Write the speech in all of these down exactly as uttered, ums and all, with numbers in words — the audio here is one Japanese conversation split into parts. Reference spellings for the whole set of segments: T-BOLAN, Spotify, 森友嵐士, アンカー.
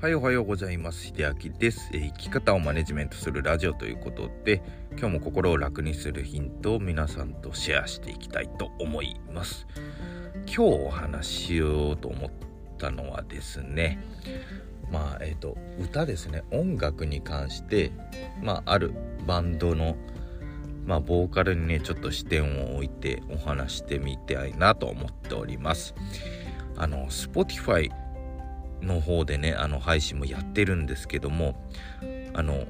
はい、おはようございます。秀明です。えー、生き方をマネジメントするラジオということで、今日も心を楽にするヒントを皆さんとシェアしていきたいと思います。今日お話ししようと思ったのはですね、まあえっと歌ですね。音楽に関して、まあ、あるバンドの、まあ、ボーカルにねちょっと視点を置いてお話してみたいなと思っております。あの Spotifyの方でね、あの配信もやってるんですけども、あの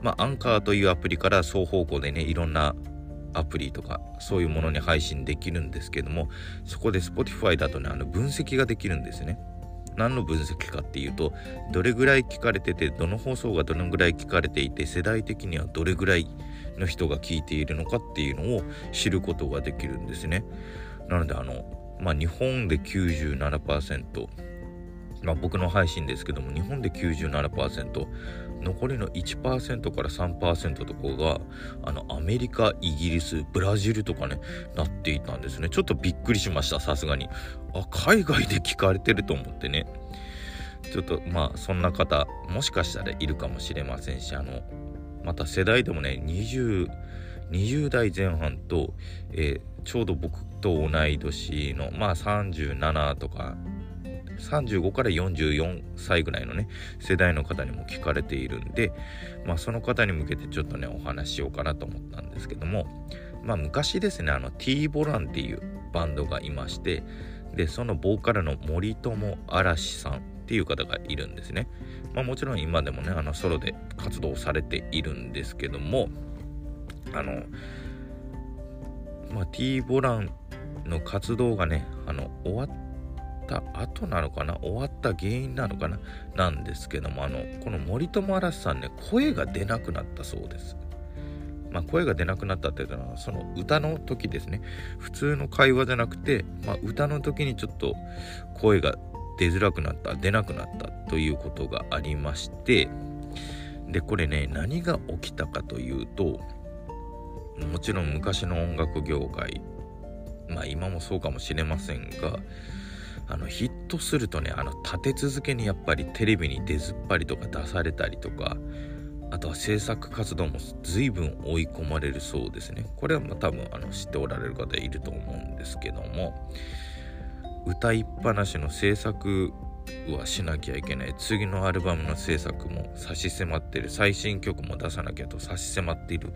まあアンカーというアプリから双方向でね、いろんなアプリとかそういうものに配信できるんですけども、そこで Spotify だとね、あの分析ができるんですね。何の分析かっていうと、どれぐらい聞かれてて、どの放送がどのぐらい聞かれていて、世代的にはどれぐらいの人が聞いているのかっていうのを知ることができるんですね。なのであのまあ日本で きゅうじゅうななパーセント、まあ、僕の配信ですけども、日本で きゅうじゅうななパーセント、 残りの いちパーセント から さんパーセント とかがあのアメリカ、イギリス、ブラジルとかねなっていたんですね。ちょっとびっくりしました。さすがにあ海外で聞かれてると思ってね、ちょっとまあそんな方もしかしたらいるかもしれませんし、あのまた世代でもね、にじゅう代前半と、えー、ちょうど僕と同い年のまあさんじゅうななとかさんじゅうごからよんじゅうよんさいぐらいのね世代の方にも聞かれているんで、まあその方に向けてちょっとねお話ししようかなと思ったんですけども、まあ昔ですね、あの T ボランっていうバンドがいまして、でそのボーカルの森友嵐さんっていう方がいるんですね。まあもちろん今でもねあのソロで活動されているんですけども、あのまあ T ボランの活動がねあの終わって後なのかな、終わった原因なのかななんですけども、あのこの森友嵐さんね、声が出なくなったそうです。まあ声が出なくなったっていうのは、その歌の時ですね、普通の会話じゃなくて、まあ、歌の時にちょっと声が出づらくなった出なくなったということがありまして、でこれね何が起きたかというと、もちろん昔の音楽業界、まあ今もそうかもしれませんが、あのヒットするとね、あの立て続けにやっぱりテレビに出ずっぱりとか出されたりとか、あとは制作活動も随分追い込まれるそうですね。これはまあ多分あの知っておられる方いると思うんですけども、歌いっぱなしの制作はしなきゃいけない、次のアルバムの制作も差し迫っている、最新曲も出さなきゃと差し迫っているっ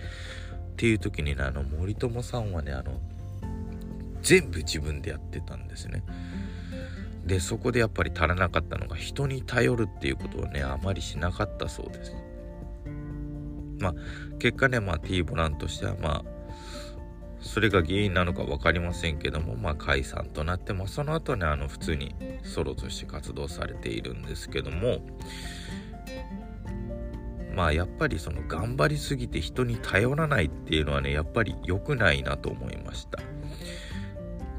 ていう時にね、あの森友さんはねあの全部自分でやってたんですね。でそこでやっぱり足らなかったのが、人に頼るっていうことをねあまりしなかったそうです。まあ結果ね、まあ T ボランとしてはまあそれが原因なのか分かりませんけども、まあ解散となって、まあ、その後ねあの普通にソロとして活動されているんですけども、まあやっぱりその頑張りすぎて人に頼らないっていうのはねやっぱり良くないなと思いました。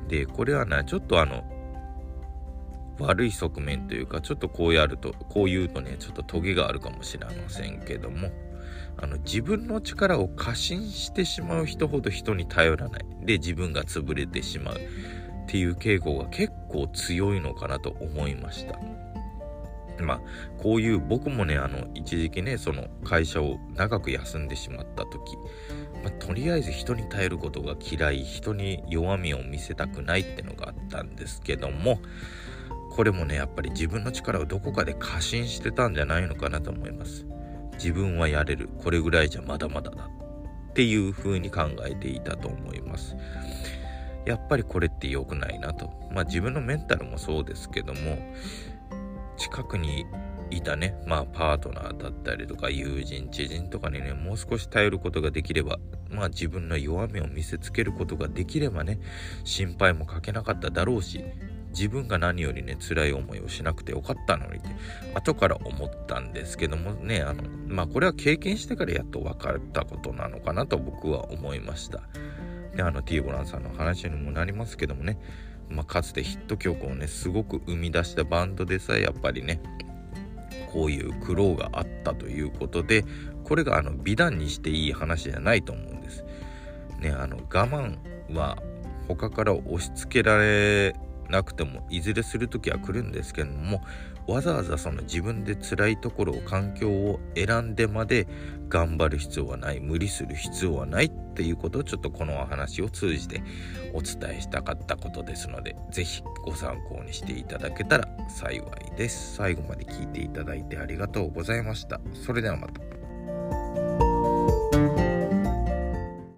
でこれはねちょっとあの悪い側面というか、ちょっとこうやるとこう言うとねちょっとトゲがあるかもしれませんけども、あの自分の力を過信してしまう人ほど人に頼らないで自分が潰れてしまうっていう傾向が結構強いのかなと思いました。まあこういう僕もねあの一時期ねその会社を長く休んでしまった時、まあ、とりあえず人に頼ることが嫌い、人に弱みを見せたくないってのがあったんですけども、これもねやっぱり自分の力をどこかで過信してたんじゃないのかなと思います。自分はやれる、これぐらいじゃまだまだだっていう風に考えていたと思います。やっぱりこれって良くないなと、まあ自分のメンタルもそうですけども、近くにいたねまあパートナーだったりとか友人知人とかにねもう少し頼ることができれば、まあ自分の弱みを見せつけることができればね、心配もかけなかっただろうし、自分が何よりね辛い思いをしなくてよかったのにって後から思ったんですけどもね、あのまあこれは経験してからやっと分かったことなのかなと僕は思いました。であの T ボランさんの話にもなりますけどもね、まあ、かつてヒット曲をねすごく生み出したバンドでさえやっぱりねこういう苦労があったということで、これがあの美談にしていい話じゃないと思うんですね。あの我慢は他から押し付けられなくてもいずれする時は来るんですけども、わざわざその自分で辛いところを環境を選んでまで頑張る必要はない、無理する必要はないっていうことをちょっとこの話を通じてお伝えしたかったことですので、ぜひご参考にしていただけたら幸いです。最後まで聞いていただいてありがとうございました。それではまた。